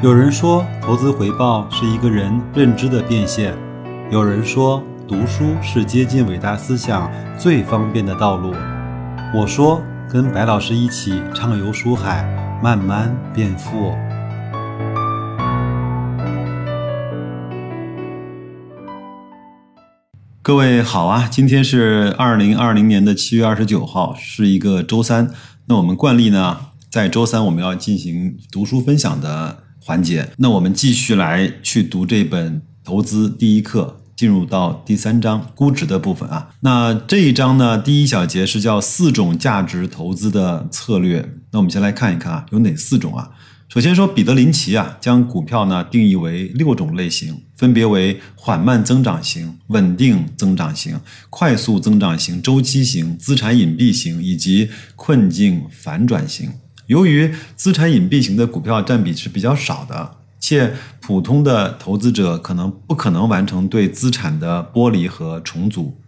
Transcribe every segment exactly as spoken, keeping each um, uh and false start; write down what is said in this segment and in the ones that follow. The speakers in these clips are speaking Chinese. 有人说投资回报是一个人认知的变现，有人说读书是接近伟大思想最方便的道路。我说跟白老师一起畅游书海，慢慢变富。各位好啊，今天是二零二零年的七月二十九号，是一个周三。那我们惯例呢，在周三我们要进行读书分享的环节。那我们继续来去读这本投资第一课，进入到第三章估值的部分啊。那这一章呢，第一小节是叫四种价值投资的策略。那我们先来看一看啊，有哪四种啊？首先说彼得林奇啊，将股票呢定义为六种类型，分别为缓慢增长型、稳定增长型、快速增长型、周期型、资产隐蔽型以及困境反转型。由于资产隐蔽型的股票占比是比较少的，且普通的投资者可能不可能完成对资产的剥离和重组。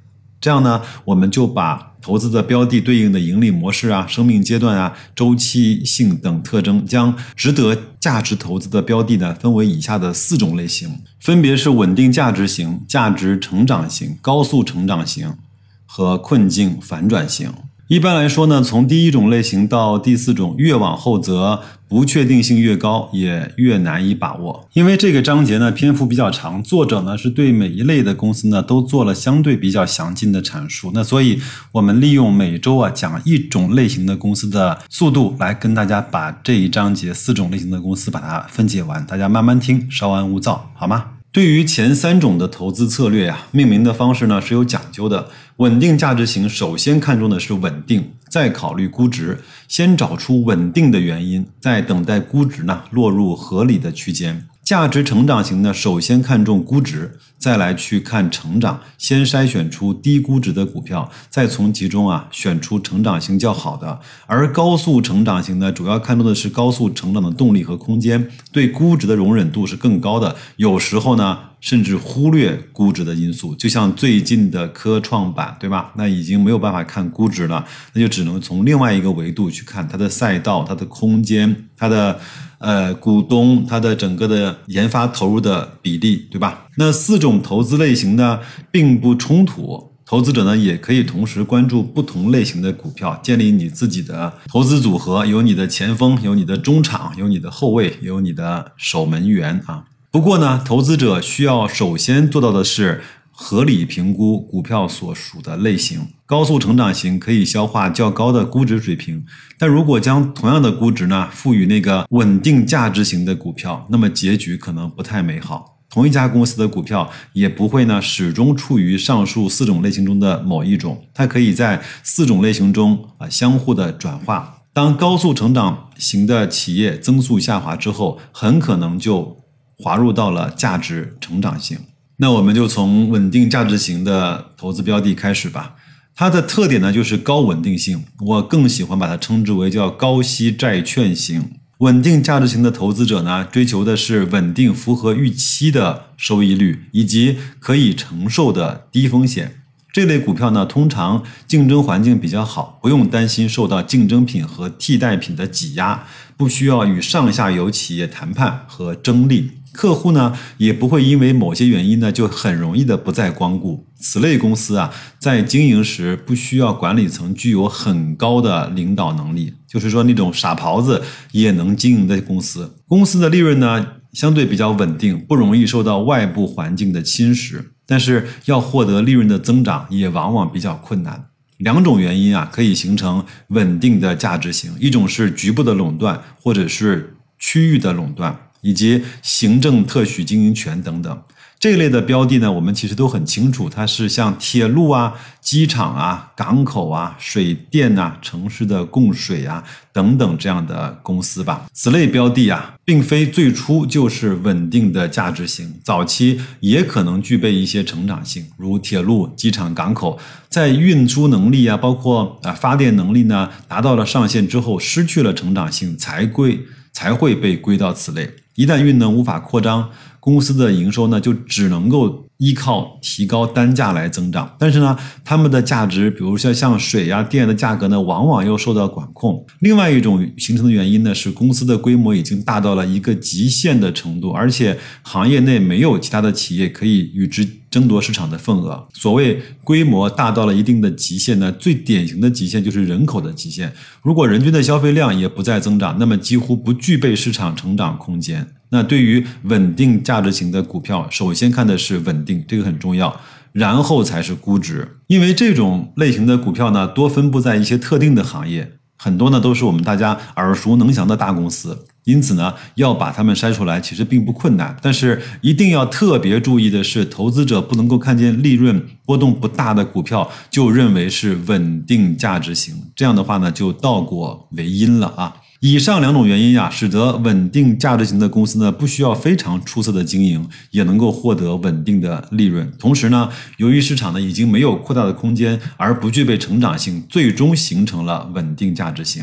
这样呢，我们就把投资的标的对应的盈利模式啊、生命阶段啊、周期性等特征，将值得价值投资的标的呢分为以下的四种类型，分别是稳定价值型、价值成长型、高速成长型和困境反转型。一般来说呢，从第一种类型到第四种，越往后则不确定性越高，也越难以把握。因为这个章节呢篇幅比较长，作者呢是对每一类的公司呢都做了相对比较详尽的阐述。那所以我们利用每周啊讲一种类型的公司的速度，来跟大家把这一章节四种类型的公司把它分解完，大家慢慢听，稍安勿躁，好吗？对于前三种的投资策略啊，命名的方式呢是有讲究的。稳定价值型首先看重的是稳定，再考虑估值，先找出稳定的原因，再等待估值呢落入合理的区间。价值成长型呢，首先看重估值，再来去看成长，先筛选出低估值的股票，再从其中啊选出成长型较好的。而高速成长型呢，主要看重的是高速成长的动力和空间，对估值的容忍度是更高的，有时候呢甚至忽略估值的因素，就像最近的科创板，对吧？那已经没有办法看估值了，那就只能从另外一个维度去看它的赛道、它的空间、它的呃股东、它的整个的研发投入的比例，对吧？那四种投资类型呢并不冲突，投资者呢也可以同时关注不同类型的股票，建立你自己的投资组合，有你的前锋，有你的中场，有你的后卫，有你的守门员啊。不过呢，投资者需要首先做到的是合理评估股票所属的类型。高速成长型可以消化较高的估值水平，但如果将同样的估值呢赋予那个稳定价值型的股票，那么结局可能不太美好。同一家公司的股票也不会呢始终处于上述四种类型中的某一种，它可以在四种类型中啊相互的转化。当高速成长型的企业增速下滑之后，很可能就滑入到了价值成长型。那我们就从稳定价值型的投资标的开始吧。它的特点呢就是高稳定性，我更喜欢把它称之为叫高息债券型。稳定价值型的投资者呢追求的是稳定符合预期的收益率，以及可以承受的低风险。这类股票呢通常竞争环境比较好，不用担心受到竞争品和替代品的挤压，不需要与上下游企业谈判和争利。客户呢也不会因为某些原因呢就很容易的不再光顾。此类公司啊在经营时不需要管理层具有很高的领导能力，就是说那种傻狍子也能经营的公司。公司的利润呢相对比较稳定，不容易受到外部环境的侵蚀，但是要获得利润的增长也往往比较困难。两种原因啊可以形成稳定的价值型，一种是局部的垄断或者是区域的垄断，以及行政特许经营权等等。这类的标的呢我们其实都很清楚，它是像铁路啊、机场啊、港口啊、水电啊、城市的供水啊等等这样的公司吧。此类标的啊并非最初就是稳定的价值型，早期也可能具备一些成长性，如铁路、机场、港口，在运输能力啊包括啊发电能力呢达到了上限之后，失去了成长性，才归才会被归到此类。一旦运能无法扩张，公司的营收呢就只能够依靠提高单价来增长，但是呢，他们的价值，比如说像水呀、啊、电的价格呢，往往又受到管控。另外一种形成的原因呢，是公司的规模已经大到了一个极限的程度，而且行业内没有其他的企业可以与之争夺市场的份额。所谓规模大到了一定的极限呢，最典型的极限就是人口的极限。如果人均的消费量也不再增长，那么几乎不具备市场成长空间。那对于稳定价值型的股票，首先看的是稳定，这个很重要，然后才是估值。因为这种类型的股票呢，多分布在一些特定的行业，很多呢都是我们大家耳熟能详的大公司。因此呢，要把它们筛出来其实并不困难，但是一定要特别注意的是，投资者不能够看见利润波动不大的股票就认为是稳定价值型，这样的话呢就倒果为因了啊。以上两种原因呀、啊，使得稳定价值型的公司呢，不需要非常出色的经营，也能够获得稳定的利润。同时呢，由于市场呢已经没有扩大的空间，而不具备成长性，最终形成了稳定价值型。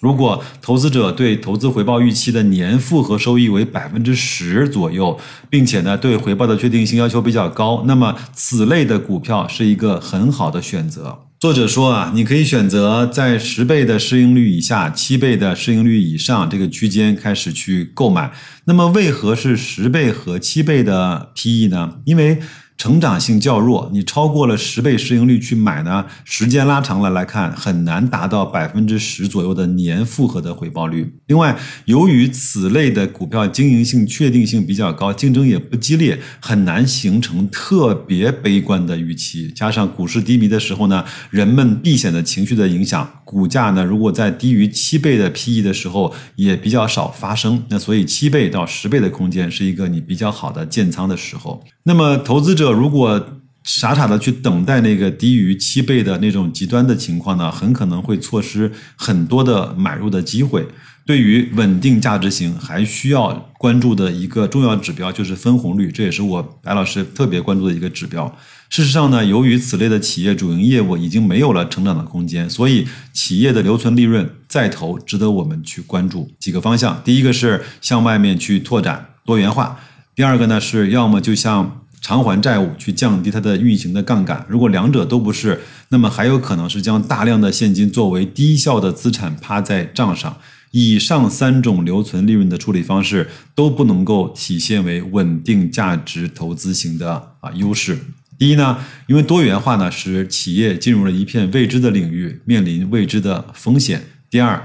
如果投资者对投资回报预期的年复合收益为 百分之十 左右，并且呢对回报的确定性要求比较高，那么此类的股票是一个很好的选择。作者说啊，你可以选择在十倍的市盈率以下、七倍的市盈率以上这个区间开始去购买。那么为何是十倍和七倍的 P E 呢？因为成长性较弱，你超过了十倍市盈率去买呢，时间拉长了来看，很难达到 百分之十 左右的年复合的回报率。另外，由于此类的股票经营性确定性比较高，竞争也不激烈，很难形成特别悲观的预期。加上股市低迷的时候呢，人们避险的情绪的影响，股价呢如果在低于七倍的 P E 的时候也比较少发生，那所以七倍到十倍的空间是一个你比较好的建仓的时候。那么投资者如果傻傻的去等待那个低于七倍的那种极端的情况呢，很可能会错失很多的买入的机会。对于稳定价值型还需要关注的一个重要指标就是分红率，这也是我白老师特别关注的一个指标。事实上呢，由于此类的企业主营业务已经没有了成长的空间，所以企业的留存利润再投值得我们去关注。几个方向，第一个是向外面去拓展多元化，第二个呢是要么就像偿还债务去降低它的运行的杠杆，如果两者都不是，那么还有可能是将大量的现金作为低效的资产趴在账上。以上三种留存利润的处理方式都不能够体现为稳定价值投资型的啊优势。第一呢，因为多元化呢使企业进入了一片未知的领域，面临未知的风险。第二，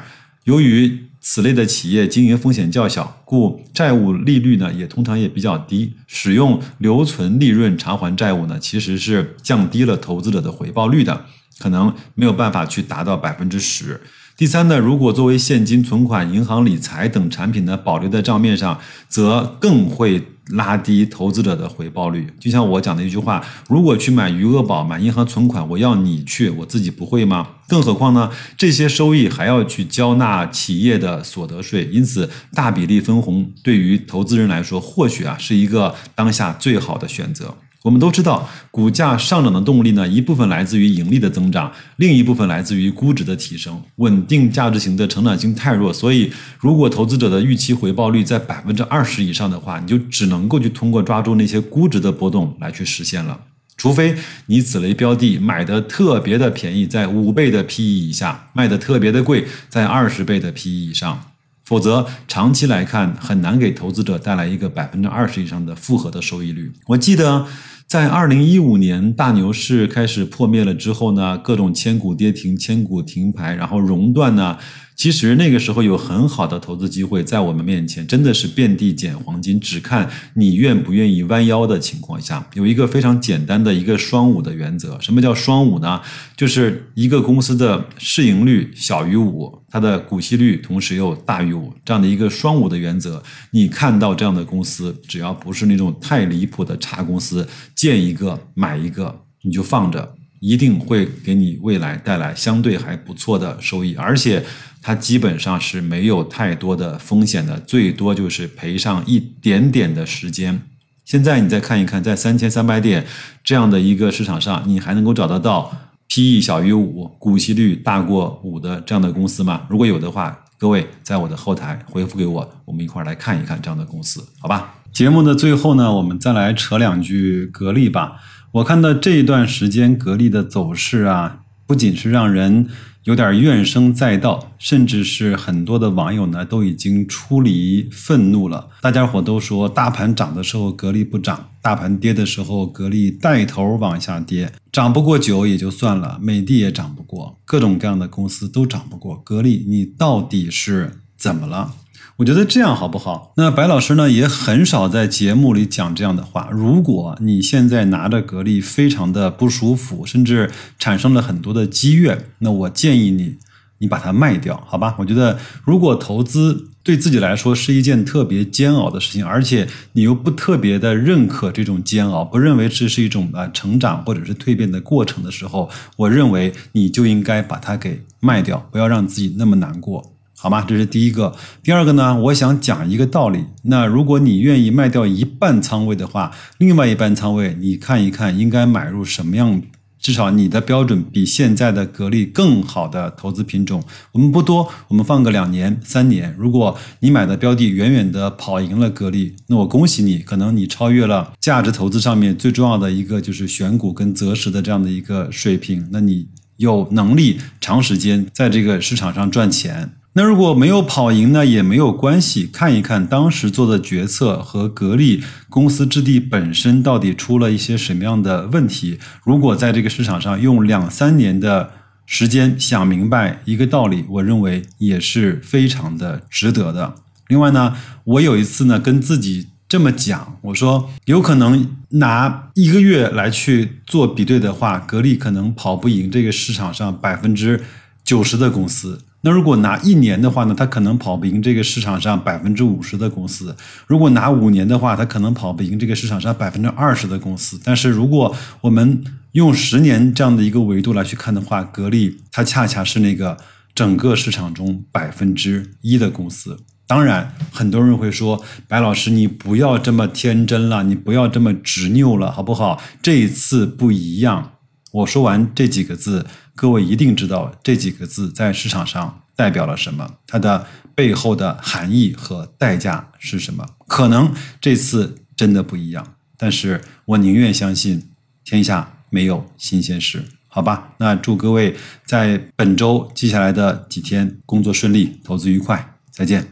由于此类的企业经营风险较小，故债务利率呢也通常也比较低，使用留存利润偿还债务呢其实是降低了投资者的回报率的，可能没有办法去达到 百分之十。第三呢，如果作为现金存款、银行理财等产品呢保留在账面上，则更会拉低投资者的回报率。就像我讲的一句话，如果去买余额宝、买银行存款，我要你去，我自己不会吗？更何况呢，这些收益还要去交纳企业的所得税，因此大比例分红对于投资人来说，或许啊是一个当下最好的选择。我们都知道，股价上涨的动力呢，一部分来自于盈利的增长，另一部分来自于估值的提升。稳定价值型的成长性太弱，所以如果投资者的预期回报率在 百分之二十 以上的话，你就只能够去通过抓住那些估值的波动来去实现了。除非你此类标的买的特别的便宜，在五倍的 P E 以下，卖的特别的贵，在二十倍的 P E 以上。否则长期来看很难给投资者带来一个 百分之二十 以上的复合的收益率。我记得在二零一五年大牛市开始破灭了之后呢，各种千股跌停、千股停牌，然后熔断呢，其实那个时候有很好的投资机会在我们面前，真的是遍地捡黄金，只看你愿不愿意弯腰的情况下，有一个非常简单的一个双五的原则。什么叫双五呢？就是一个公司的市盈率小于五，它的股息率同时又大于五，这样的一个双五的原则。你看到这样的公司，只要不是那种太离谱的差公司，见一个买一个，你就放着，一定会给你未来带来相对还不错的收益，而且它基本上是没有太多的风险的，最多就是赔上一点点的时间。现在你再看一看，在三千三百点这样的一个市场上，你还能够找得到P E 小于五，股息率大过五的这样的公司吗？如果有的话，各位在我的后台回复给我，我们一块来看一看这样的公司，好吧？节目的最后呢，我们再来扯两句格力吧。我看到这一段时间格力的走势啊，不仅是让人有点怨声载道，甚至是很多的网友呢都已经出离愤怒了。大家伙都说大盘涨的时候格力不涨，大盘跌的时候格力带头往下跌，涨不过九也就算了，美的也涨不过，各种各样的公司都涨不过，格力你到底是怎么了？我觉得这样好不好？那白老师呢也很少在节目里讲这样的话。如果你现在拿着格力非常的不舒服，甚至产生了很多的激越，那我建议你你把它卖掉，好吧？我觉得如果投资对自己来说是一件特别煎熬的事情，而且你又不特别的认可这种煎熬，不认为这是一种呃成长或者是蜕变的过程的时候，我认为你就应该把它给卖掉，不要让自己那么难过。好吗？这是第一个。第二个呢，我想讲一个道理。那如果你愿意卖掉一半仓位的话，另外一半仓位你看一看应该买入什么样，至少你的标准比现在的格力更好的投资品种。我们不多，我们放个两年三年，如果你买的标的远远的跑赢了格力，那我恭喜你，可能你超越了价值投资上面最重要的一个就是选股跟择时的这样的一个水平，那你有能力长时间在这个市场上赚钱。那如果没有跑赢呢，也没有关系，看一看当时做的决策和格力公司质地本身到底出了一些什么样的问题。如果在这个市场上用两三年的时间想明白一个道理，我认为也是非常的值得的。另外呢，我有一次呢跟自己这么讲，我说有可能拿一个月来去做比对的话，格力可能跑不赢这个市场上 百分之九十 的公司。那如果拿一年的话呢，它可能跑不赢这个市场上 百分之五十 的公司。如果拿五年的话，它可能跑不赢这个市场上 百分之二十 的公司。但是如果我们用十年这样的一个维度来去看的话，格力它恰恰是那个整个市场中 百分之一 的公司。当然很多人会说，白老师你不要这么天真了，你不要这么执拗了，好不好？这一次不一样。我说完这几个字，各位一定知道这几个字在市场上代表了什么，它的背后的含义和代价是什么。可能这次真的不一样，但是我宁愿相信天下没有新鲜事，好吧？那祝各位在本周接下来的几天工作顺利，投资愉快，再见。